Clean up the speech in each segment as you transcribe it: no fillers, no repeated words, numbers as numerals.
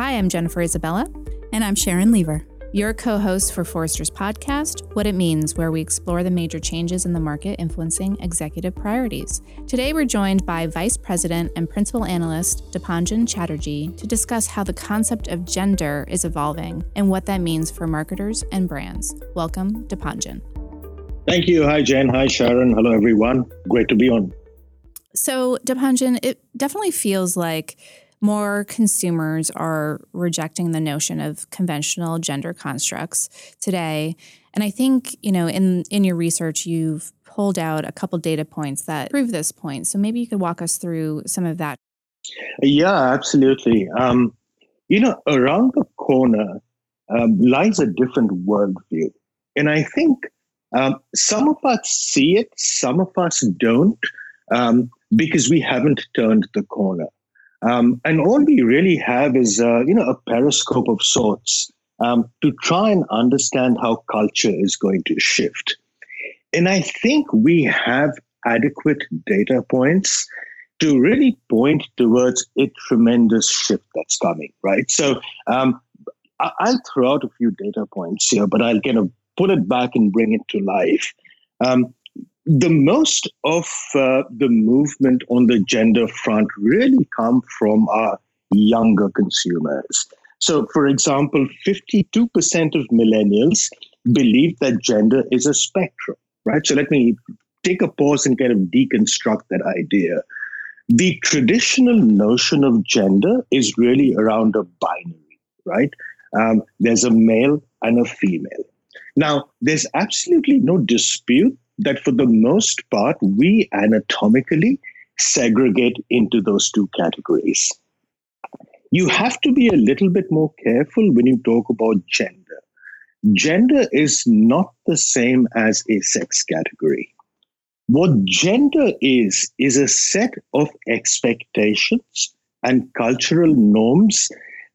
Hi, I'm Jennifer Isabella. And I'm Sharon Lever, your co-host for Forrester's podcast, What It Means, where we explore the major changes in the market influencing executive priorities. Today, we're joined by Vice President and Principal Analyst Dipanjan Chatterjee to discuss how the concept of gender is evolving and what that means for marketers and brands. Welcome, Dipanjan. Thank you. Hi, Jen. Hi, Sharon. Hello, everyone. Great to be on. So, Dipanjan, it definitely feels like more consumers are rejecting the notion of conventional gender constructs today. And I think, in your research, you've pulled out a couple data points that prove this point. So maybe you could walk us through some of that. Yeah, absolutely. Around the corner lies a different worldview. And I think some of us see it, some of us don't, because we haven't turned the corner. And all we really have is, a periscope of sorts to try and understand how culture is going to shift. And I think we have adequate data points to really point towards a tremendous shift that's coming, right? So I'll throw out a few data points here, but I'll kind of pull it back and bring it to life. The most of the movement on the gender front really come from our younger consumers. So, for example, 52% of millennials believe that gender is a spectrum, right? So let me take a pause and kind of deconstruct that idea. The traditional notion of gender is really around a binary, right? There's a male and a female. Now, there's absolutely no dispute that for the most part, we anatomically segregate into those two categories. You have to be a little bit more careful when you talk about gender. Gender is not the same as a sex category. What gender is a set of expectations and cultural norms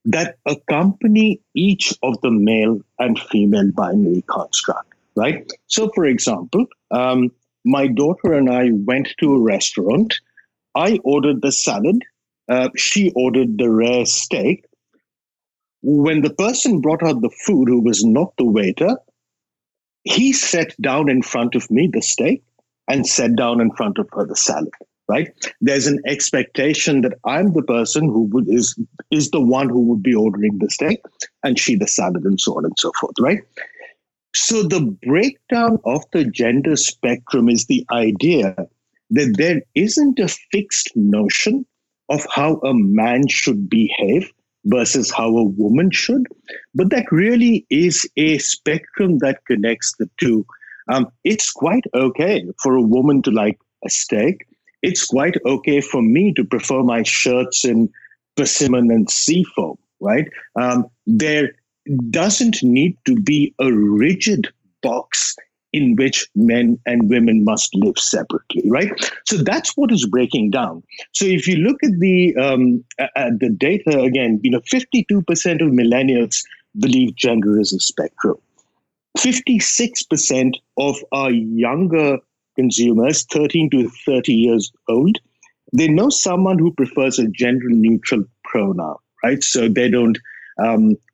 that accompany each of the male and female binary construct. Right. So, for example, my daughter and I went to a restaurant. I ordered the salad. She ordered the rare steak. When the person brought out the food, who was not the waiter, he sat down in front of me, the steak, and sat down in front of her, the salad. Right. There's an expectation that I'm the person who is the one who would be ordering the steak and she the salad and so on and so forth. Right. So the breakdown of the gender spectrum is the idea that there isn't a fixed notion of how a man should behave versus how a woman should, but that really is a spectrum that connects the two. It's quite okay for a woman to like a steak. It's quite okay for me to prefer my shirts in persimmon and seafoam, right? There doesn't need to be a rigid box in which men and women must live separately, right? So that's what is breaking down. So if you look at the data again, 52% of millennials believe gender is a spectrum. 56% of our younger consumers, 13 to 30 years old, they know someone who prefers a gender-neutral pronoun, right? So they don't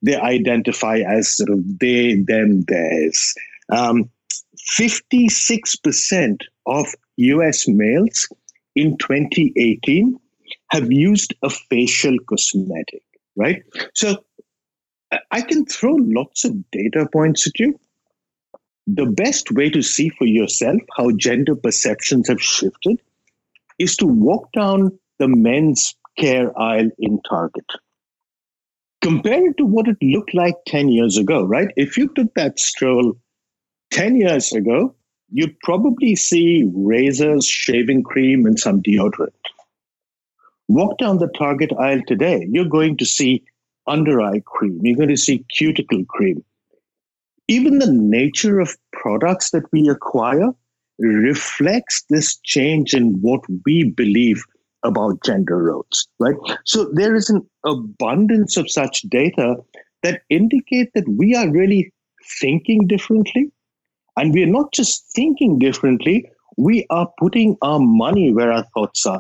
they identify as sort of they, them, theirs. 56% of US males in 2018 have used a facial cosmetic, right? So I can throw lots of data points at you. The best way to see for yourself how gender perceptions have shifted is to walk down the men's care aisle in Target. Compare it to what it looked like 10 years ago, right? If you took that stroll 10 years ago, you'd probably see razors, shaving cream, and some deodorant. Walk down the Target aisle today, you're going to see under-eye cream. You're going to see cuticle cream. Even the nature of products that we acquire reflects this change in what we believe about gender roles, right? So there is an abundance of such data that indicate that we are really thinking differently. And we are not just thinking differently, we are putting our money where our thoughts are.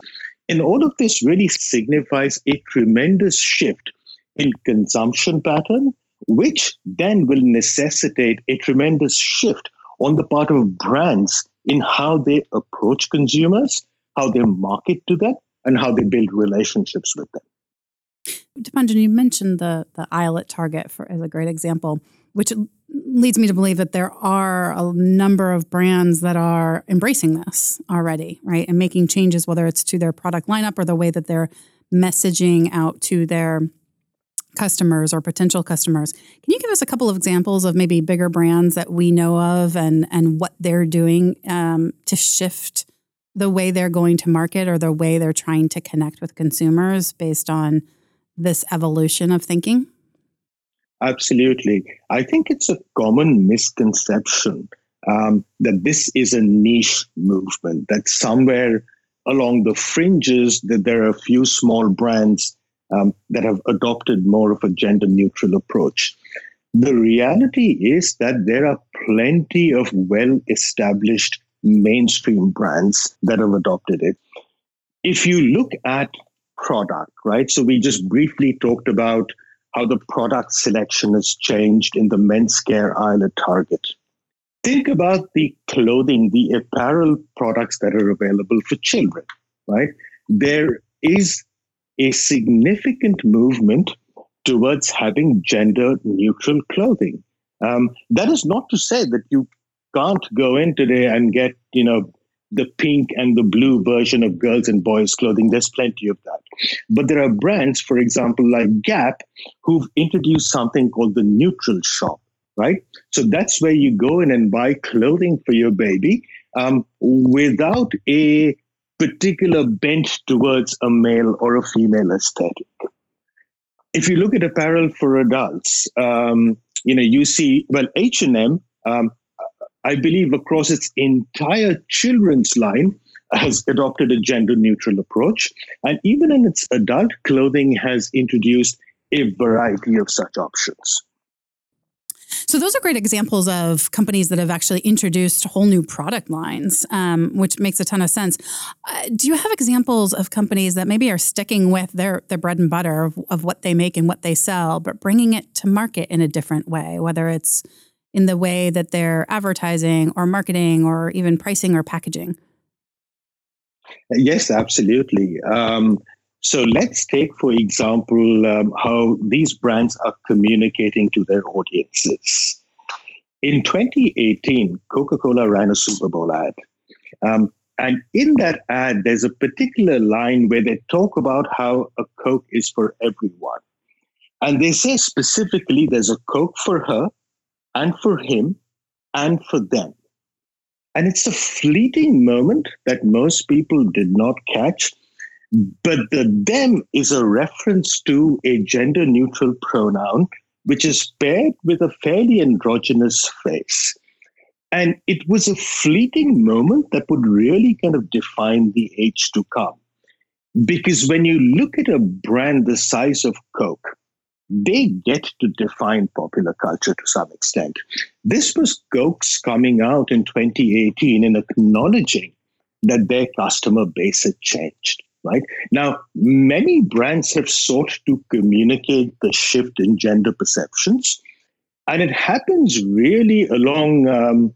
And all of this really signifies a tremendous shift in consumption pattern, which then will necessitate a tremendous shift on the part of brands in how they approach consumers, how they market to them, and how they build relationships with them. Dipanjan, you mentioned the aisle at Target as a great example, which leads me to believe that there are a number of brands that are embracing this already, right? And making changes, whether it's to their product lineup or the way that they're messaging out to their customers or potential customers. Can you give us a couple of examples of maybe bigger brands that we know of and what they're doing to shift the way they're going to market or the way they're trying to connect with consumers based on this evolution of thinking? Absolutely. I think it's a common misconception that this is a niche movement, that somewhere along the fringes that there are a few small brands that have adopted more of a gender-neutral approach. The reality is that there are plenty of well-established mainstream brands that have adopted it. If you look at product, right? So we just briefly talked about how the product selection has changed in the men's care aisle at Target. Think about the clothing, the apparel products that are available for children, right? There is a significant movement towards having gender-neutral clothing. That is not to say that you can't go in today and get, the pink and the blue version of girls and boys clothing. There's plenty of that. But there are brands, for example, like Gap, who've introduced something called the neutral shop, right? So that's where you go in and buy clothing for your baby without a particular bent towards a male or a female aesthetic. If you look at apparel for adults, you see, H&M, I believe across its entire children's line has adopted a gender-neutral approach. And even in its adult clothing has introduced a variety of such options. So those are great examples of companies that have actually introduced whole new product lines, which makes a ton of sense. Do you have examples of companies that maybe are sticking with their bread and butter of what they make and what they sell, but bringing it to market in a different way, whether it's in the way that they're advertising or marketing or even pricing or packaging? Yes, absolutely. So let's take, for example, how these brands are communicating to their audiences. In 2018, Coca-Cola ran a Super Bowl ad. And in that ad, there's a particular line where they talk about how a Coke is for everyone. And they say specifically there's a Coke for her, and for him, and for them. And it's a fleeting moment that most people did not catch, but the them is a reference to a gender-neutral pronoun, which is paired with a fairly androgynous face. And it was a fleeting moment that would really kind of define the age to come. Because when you look at a brand the size of Coke, they get to define popular culture to some extent. This was Coke's coming out in 2018 and acknowledging that their customer base had changed, right? Now, many brands have sought to communicate the shift in gender perceptions, and it happens really along,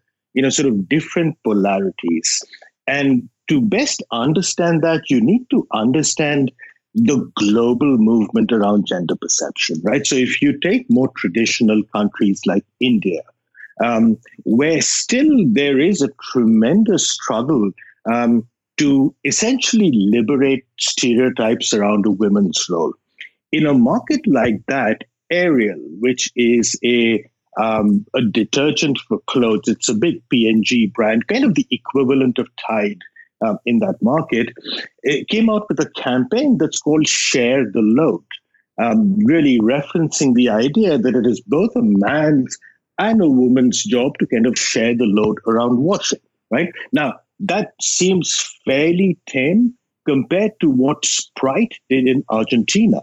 different polarities. And to best understand that, you need to understand the global movement around gender perception, right? So if you take more traditional countries like India, where still there is a tremendous struggle to essentially liberate stereotypes around a woman's role. In a market like that, Ariel, which is a detergent for clothes, it's a big PNG brand, kind of the equivalent of Tide, in that market, it came out with a campaign that's called Share the Load, really referencing the idea that it is both a man's and a woman's job to kind of share the load around washing, right? Now, that seems fairly tame compared to what Sprite did in Argentina.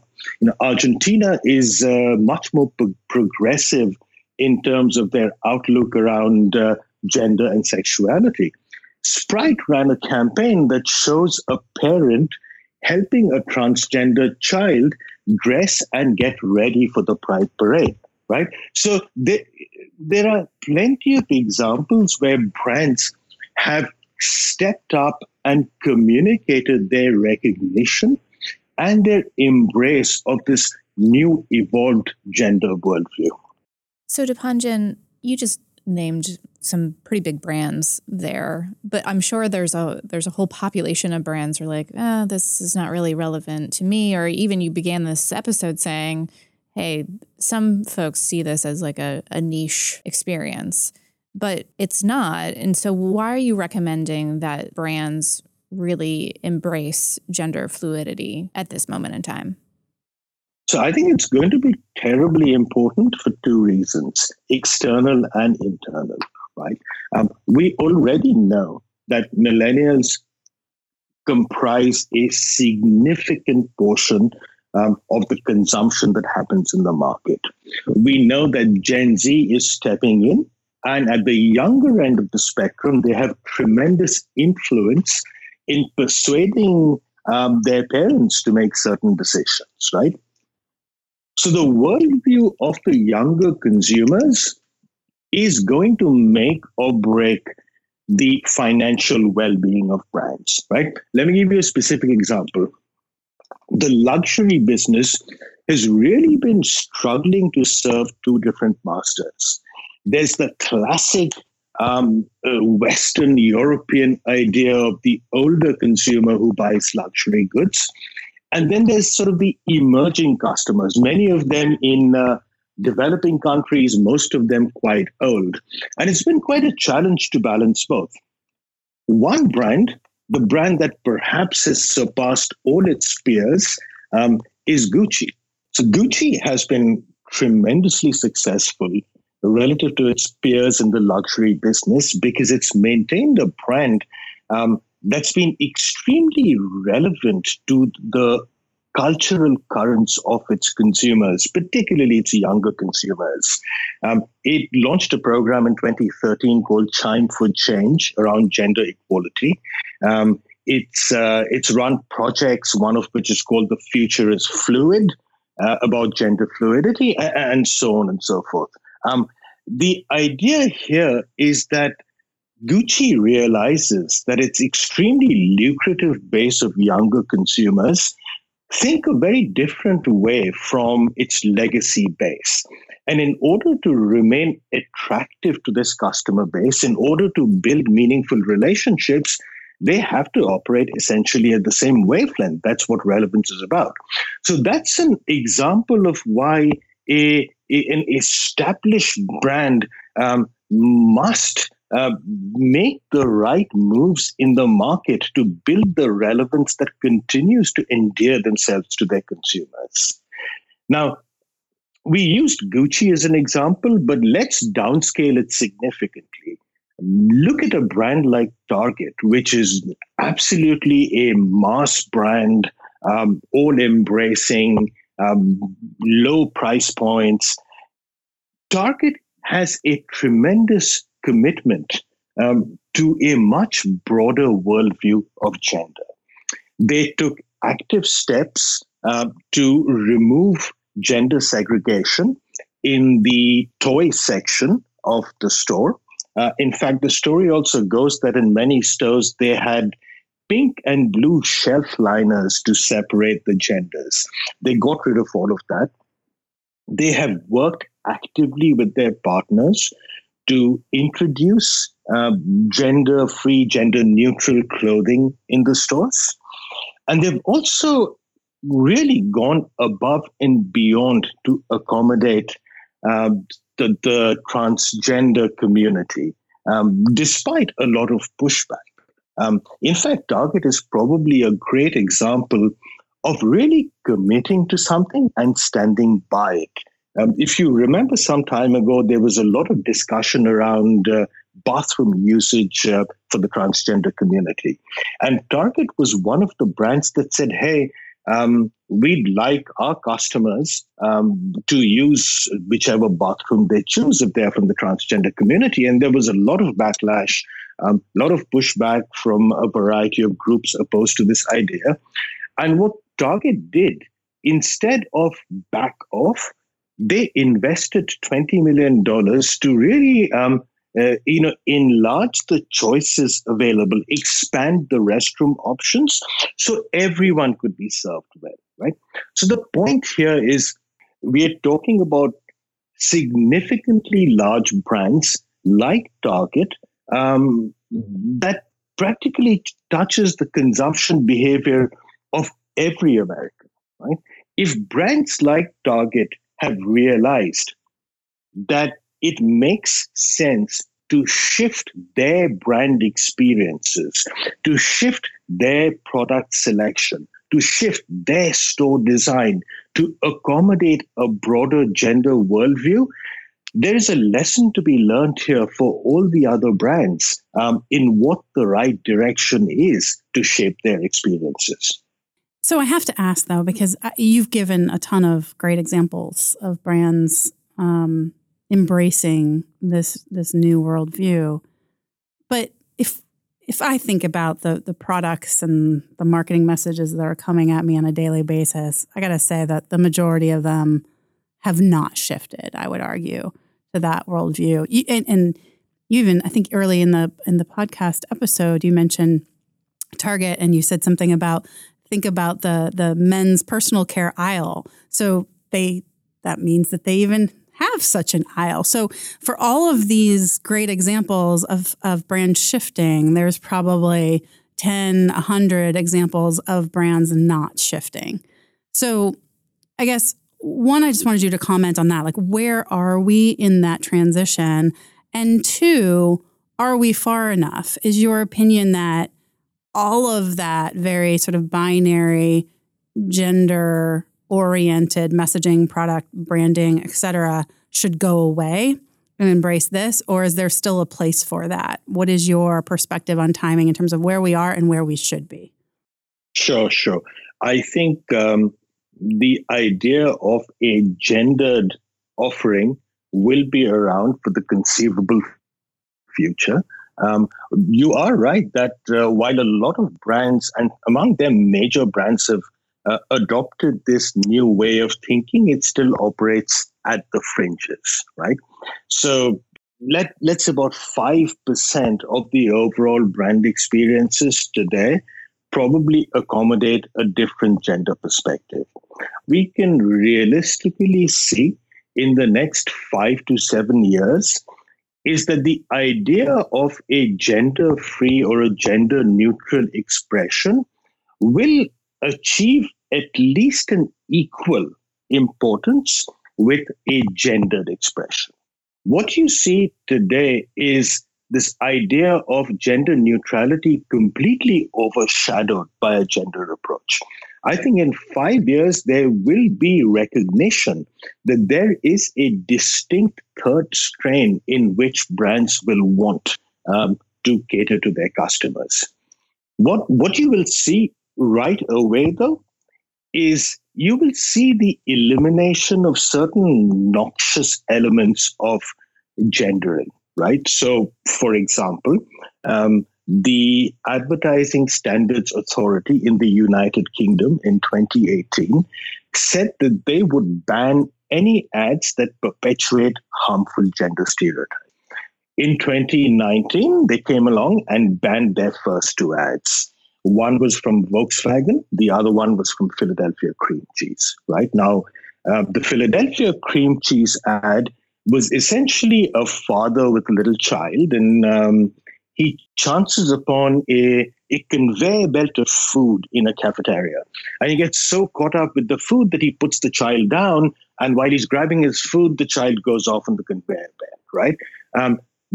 Argentina is much more progressive in terms of their outlook around gender and sexuality. Sprite ran a campaign that shows a parent helping a transgender child dress and get ready for the Pride Parade, right? So there are plenty of examples where brands have stepped up and communicated their recognition and their embrace of this new evolved gender worldview. So Dipanjan, you just named some pretty big brands there, but I'm sure there's a whole population of brands who are like, this is not really relevant to me. Or even you began this episode saying, hey, some folks see this as like a niche experience, but it's not. And so why are you recommending that brands really embrace gender fluidity at this moment in time? So I think it's going to be terribly important for two reasons, external and internal, right? We already know that millennials comprise a significant portion of the consumption that happens in the market. We know that Gen Z is stepping in, and at the younger end of the spectrum, they have tremendous influence in persuading their parents to make certain decisions, right? So the worldview of the younger consumers is going to make or break the financial well-being of brands, right? Let me give you a specific example. The luxury business has really been struggling to serve two different masters. There's the classic Western European idea of the older consumer who buys luxury goods. And then there's sort of the emerging customers, many of them in developing countries, most of them quite old. And it's been quite a challenge to balance both. One brand, the brand that perhaps has surpassed all its peers, is Gucci. So Gucci has been tremendously successful relative to its peers in the luxury business because it's maintained a brand that's been extremely relevant to the cultural currents of its consumers, particularly its younger consumers. It launched a program in 2013 called Chime for Change around gender equality. It's run projects, one of which is called The Future is Fluid, about gender fluidity, and so on and so forth. The idea here is that Gucci realizes that its extremely lucrative base of younger consumers think a very different way from its legacy base. And in order to remain attractive to this customer base, in order to build meaningful relationships, they have to operate essentially at the same wavelength. That's what relevance is about. So that's an example of why an established brand must make the right moves in the market to build the relevance that continues to endear themselves to their consumers. Now, we used Gucci as an example, but let's downscale it significantly. Look at a brand like Target, which is absolutely a mass brand, all-embracing, low price points. Target has a tremendous commitment to a much broader worldview of gender. They took active steps to remove gender segregation in the toy section of the store. In fact, the story also goes that in many stores, they had pink and blue shelf liners to separate the genders. They got rid of all of that. They have worked actively with their partners to introduce gender-free, gender-neutral clothing in the stores. And they've also really gone above and beyond to accommodate the transgender community, despite a lot of pushback. In fact, Target is probably a great example of really committing to something and standing by it. If you remember some time ago, there was a lot of discussion around bathroom usage for the transgender community. And Target was one of the brands that said, hey, we'd like our customers to use whichever bathroom they choose if they're from the transgender community. And there was a lot of backlash, a lot of pushback from a variety of groups opposed to this idea. And what Target did, instead of back off, they invested $20 million to really enlarge the choices available, expand the restroom options so everyone could be served well, right? So the point here is we are talking about significantly large brands like Target that practically touches the consumption behavior of every American, right? If brands like Target have realized that it makes sense to shift their brand experiences, to shift their product selection, to shift their store design, to accommodate a broader gender worldview, there is a lesson to be learned here for all the other brands in what the right direction is to shape their experiences. So I have to ask, though, because you've given a ton of great examples of brands embracing this new worldview. But if I think about the products and the marketing messages that are coming at me on a daily basis, I got to say that the majority of them have not shifted, I would argue, to that worldview. And you even, I think early in the podcast episode, you mentioned Target and you said something about, think about the men's personal care aisle. So that means that they even have such an aisle. So for all of these great examples of brand shifting, there's probably 10, 100 examples of brands not shifting. So I guess, one, I just wanted you to comment on that. Like, where are we in that transition? And two, are we far enough? Is your opinion that all of that very sort of binary, gender-oriented messaging, product branding, et cetera, should go away and embrace this? Or is there still a place for that? What is your perspective on timing in terms of where we are and where we should be? Sure. I think the idea of a gendered offering will be around for the conceivable future. You are right that while a lot of brands, and among them major brands, have adopted this new way of thinking, it still operates at the fringes, right? So let's about 5% of the overall brand experiences today probably accommodate a different gender perspective. We can realistically see in the next 5 to 7 years is that the idea of a gender-free or a gender-neutral expression will achieve at least an equal importance with a gendered expression. What you see today is this idea of gender neutrality completely overshadowed by a gender approach. I think in 5 years, there will be recognition that there is a distinct third strain in which brands will want to cater to their customers. What you will see right away, though, is you will see the elimination of certain noxious elements of gendering, right? So, for example, the Advertising Standards Authority in the United Kingdom in 2018 said that they would ban any ads that perpetuate harmful gender stereotypes. In 2019, they came along and banned their first two ads. One was from Volkswagen, the other one was from Philadelphia Cream Cheese, right? Now, the Philadelphia Cream Cheese ad was essentially a father with a little child, and he chances upon a conveyor belt of food in a cafeteria. And he gets so caught up with the food that he puts the child down, and while he's grabbing his food, the child goes off on the conveyor belt, right?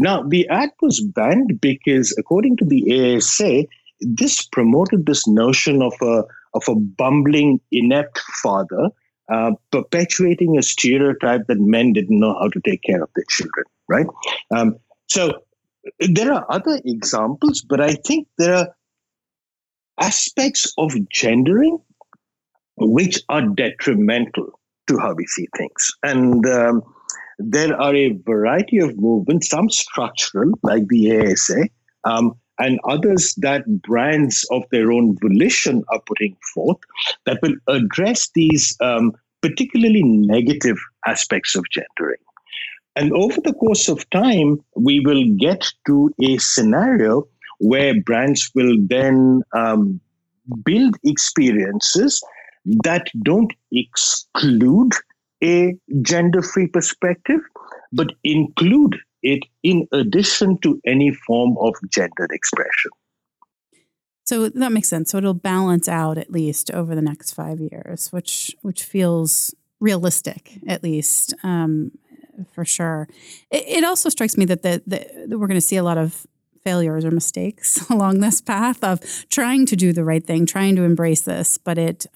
Now, the ad was banned because, according to the ASA, this promoted this notion of a bumbling, inept father perpetuating a stereotype that men didn't know how to take care of their children, right? So there are other examples, but I think there are aspects of gendering which are detrimental to how we see things. And there are a variety of movements, some structural, like the ASA, and others that brands of their own volition are putting forth that will address these particularly negative aspects of gendering. And over the course of time, we will get to a scenario where brands will then build experiences that don't exclude a gender-free perspective, but include it in addition to any form of gendered expression. So that makes sense. So it'll balance out at least over the next 5 years, which feels realistic, at least, for sure. It also strikes me that that we're going to see a lot of failures or mistakes along this path of trying to do the right thing, trying to embrace this, but it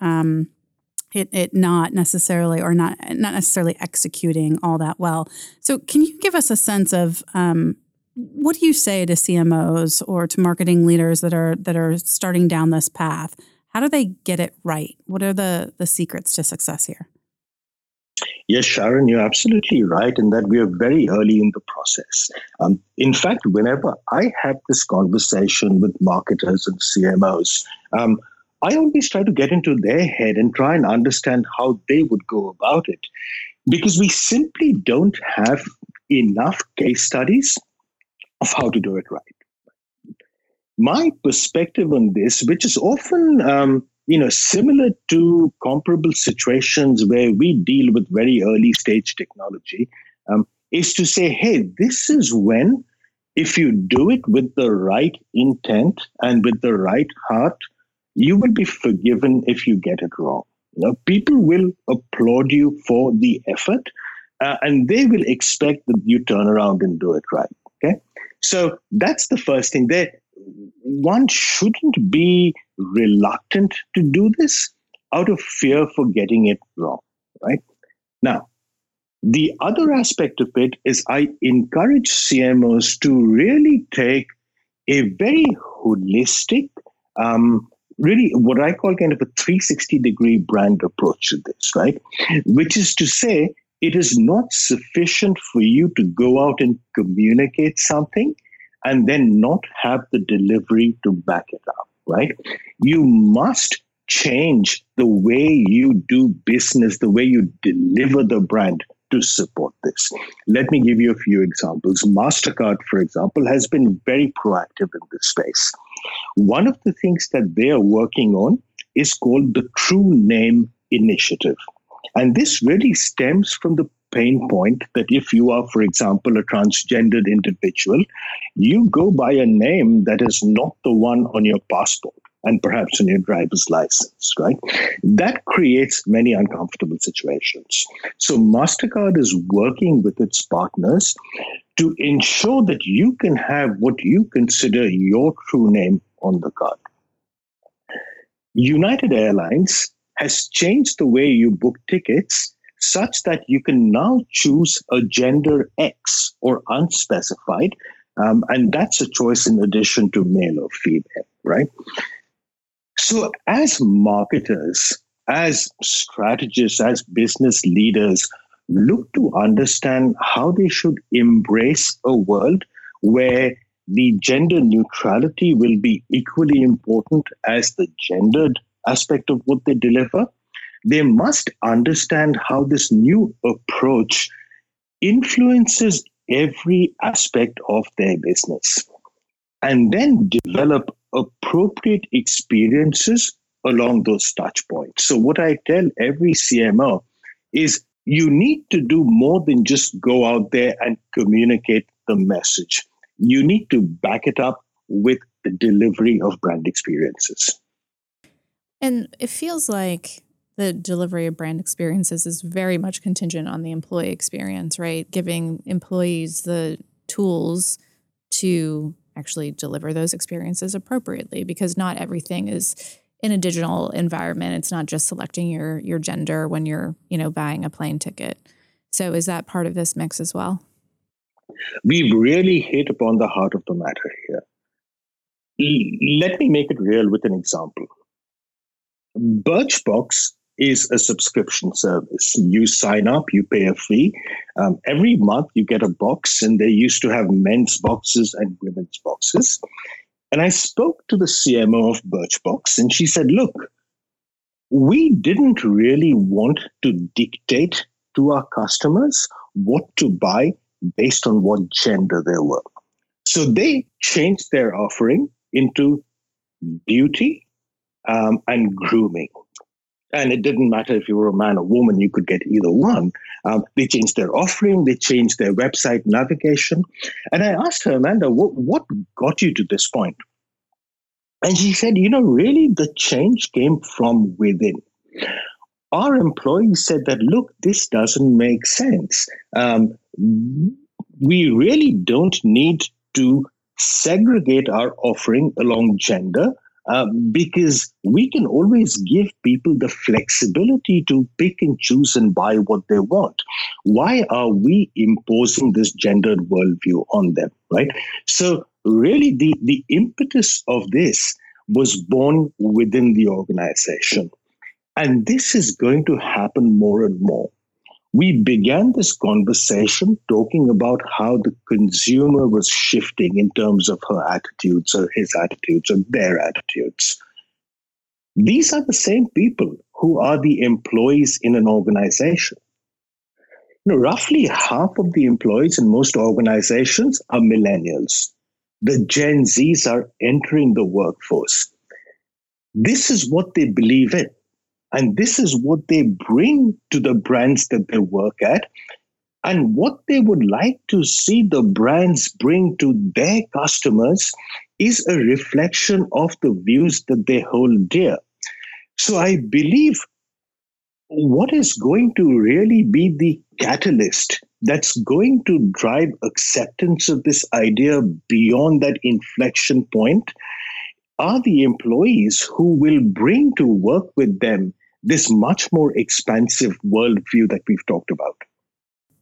not necessarily or not necessarily executing all that well. So can you give us a sense of what do you say to CMOs or to marketing leaders that are starting down this path? How do they get it right? What are the secrets to success here? Yes, Sharon, you're absolutely right in that we are very early in the process. In fact, whenever I have this conversation with marketers and CMOs, I always try to get into their head and try and understand how they would go about it, because we simply don't have enough case studies of how to do it right. My perspective on this, which is often similar to comparable situations where we deal with very early stage technology, is to say, hey, this is when, if you do it with the right intent and with the right heart, you will be forgiven if you get it wrong. People will applaud you for the effort, and they will expect that you turn around and do it right. Okay, so that's the first thing. There, one shouldn't be reluctant to do this out of fear for getting it wrong. Right now, the other aspect of it is I encourage CMOs to really take a very holistic, really what I call kind of a 360-degree brand approach to this, right? Which is to say, it is not sufficient for you to go out and communicate something and then not have the delivery to back it up, right? You must change the way you do business, the way you deliver the brand to support this. Let me give you a few examples. MasterCard, for example, has been very proactive in this space. One of the things that they are working on is called the True Name Initiative. And this really stems from the pain point that if you are, for example, a transgendered individual, you go by a name that is not the one on your passport and perhaps on your driver's license, right? That creates many uncomfortable situations. So MasterCard is working with its partners to ensure that you can have what you consider your true name on the card. United Airlines has changed the way you book tickets such that you can now choose a gender X or unspecified, and that's a choice in addition to male or female, right? So as marketers, as strategists, as business leaders, look to understand how they should embrace a world where the gender neutrality will be equally important as the gendered aspect of what they deliver. They must understand how this new approach influences every aspect of their business, and then develop appropriate experiences along those touch points. So what I tell every CMO is, you need to do more than just go out there and communicate the message. You need to back it up with the delivery of brand experiences. And it feels like the delivery of brand experiences is very much contingent on the employee experience, right? Giving employees the tools to actually deliver those experiences appropriately, because not everything is in a digital environment. It's not just selecting your gender when you're, buying a plane ticket. So is that part of this mix as well? We've really hit upon the heart of the matter here. Let me make it real with an example. Birchbox is a subscription service. You sign up, you pay a fee. Every month you get a box, and they used to have men's boxes and women's boxes. And I spoke to the CMO of Birchbox, and she said, look, we didn't really want to dictate to our customers what to buy based on what gender they were. So they changed their offering into beauty and grooming. And it didn't matter if you were a man or woman, you could get either one. They changed their offering, they changed their website navigation. And I asked her, Amanda, what got you to this point? And she said, really the change came from within. Our employees said that, look, this doesn't make sense. We really don't need to segregate our offering along gender because we can always give people the flexibility to pick and choose and buy what they want. Why are we imposing this gendered worldview on them, right? So really the impetus of this was born within the organization. And this is going to happen more and more. We began this conversation talking about how the consumer was shifting in terms of her attitudes or his attitudes or their attitudes. These are the same people who are the employees in an organization. Roughly half of the employees in most organizations are millennials. The Gen Zs are entering the workforce. This is what they believe in. And this is what they bring to the brands that they work at and what they would like to see the brands bring to their customers is a reflection of the views that they hold dear. So I believe what is going to really be the catalyst that's going to drive acceptance of this idea beyond that inflection point are the employees who will bring to work with them this much more expansive worldview that we've talked about.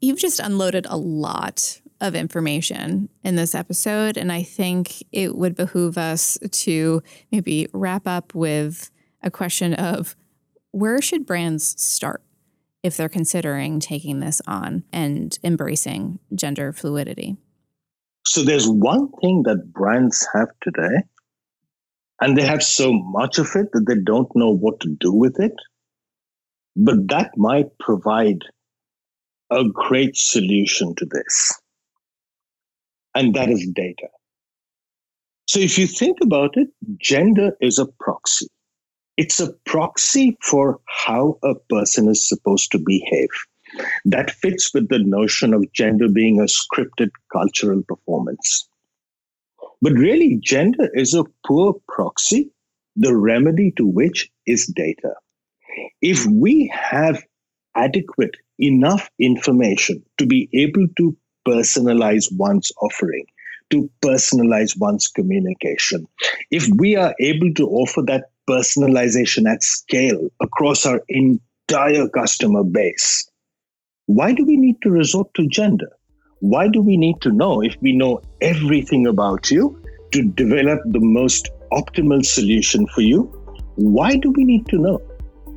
You've just unloaded a lot of information in this episode, and I think it would behoove us to maybe wrap up with a question of where should brands start if they're considering taking this on and embracing gender fluidity? So there's one thing that brands have today, and they have so much of it that they don't know what to do with it. But that might provide a great solution to this. And that is data. So if you think about it, gender is a proxy. It's a proxy for how a person is supposed to behave. That fits with the notion of gender being a scripted cultural performance. But really, gender is a poor proxy, the remedy to which is data. If we have adequate enough information to be able to personalize one's offering, to personalize one's communication, if we are able to offer that personalization at scale across our entire customer base, why do we need to resort to gender? Why do we need to know if we know everything about you to develop the most optimal solution for you? Why do we need to know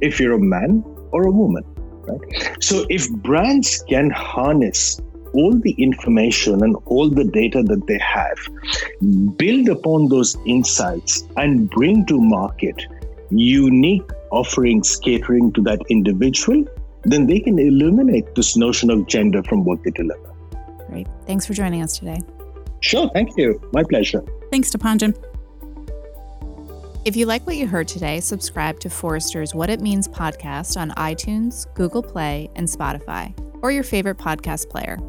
if you're a man or a woman? Right? So if brands can harness all the information and all the data that they have, build upon those insights and bring to market unique offerings catering to that individual, then they can eliminate this notion of gender from what they deliver. Great. Thanks for joining us today. Sure. Thank you. My pleasure. Thanks, Dipanjan. If you like what you heard today, subscribe to Forrester's What It Means podcast on iTunes, Google Play, and Spotify, or your favorite podcast player.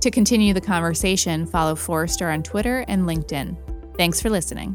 To continue the conversation, follow Forrester on Twitter and LinkedIn. Thanks for listening.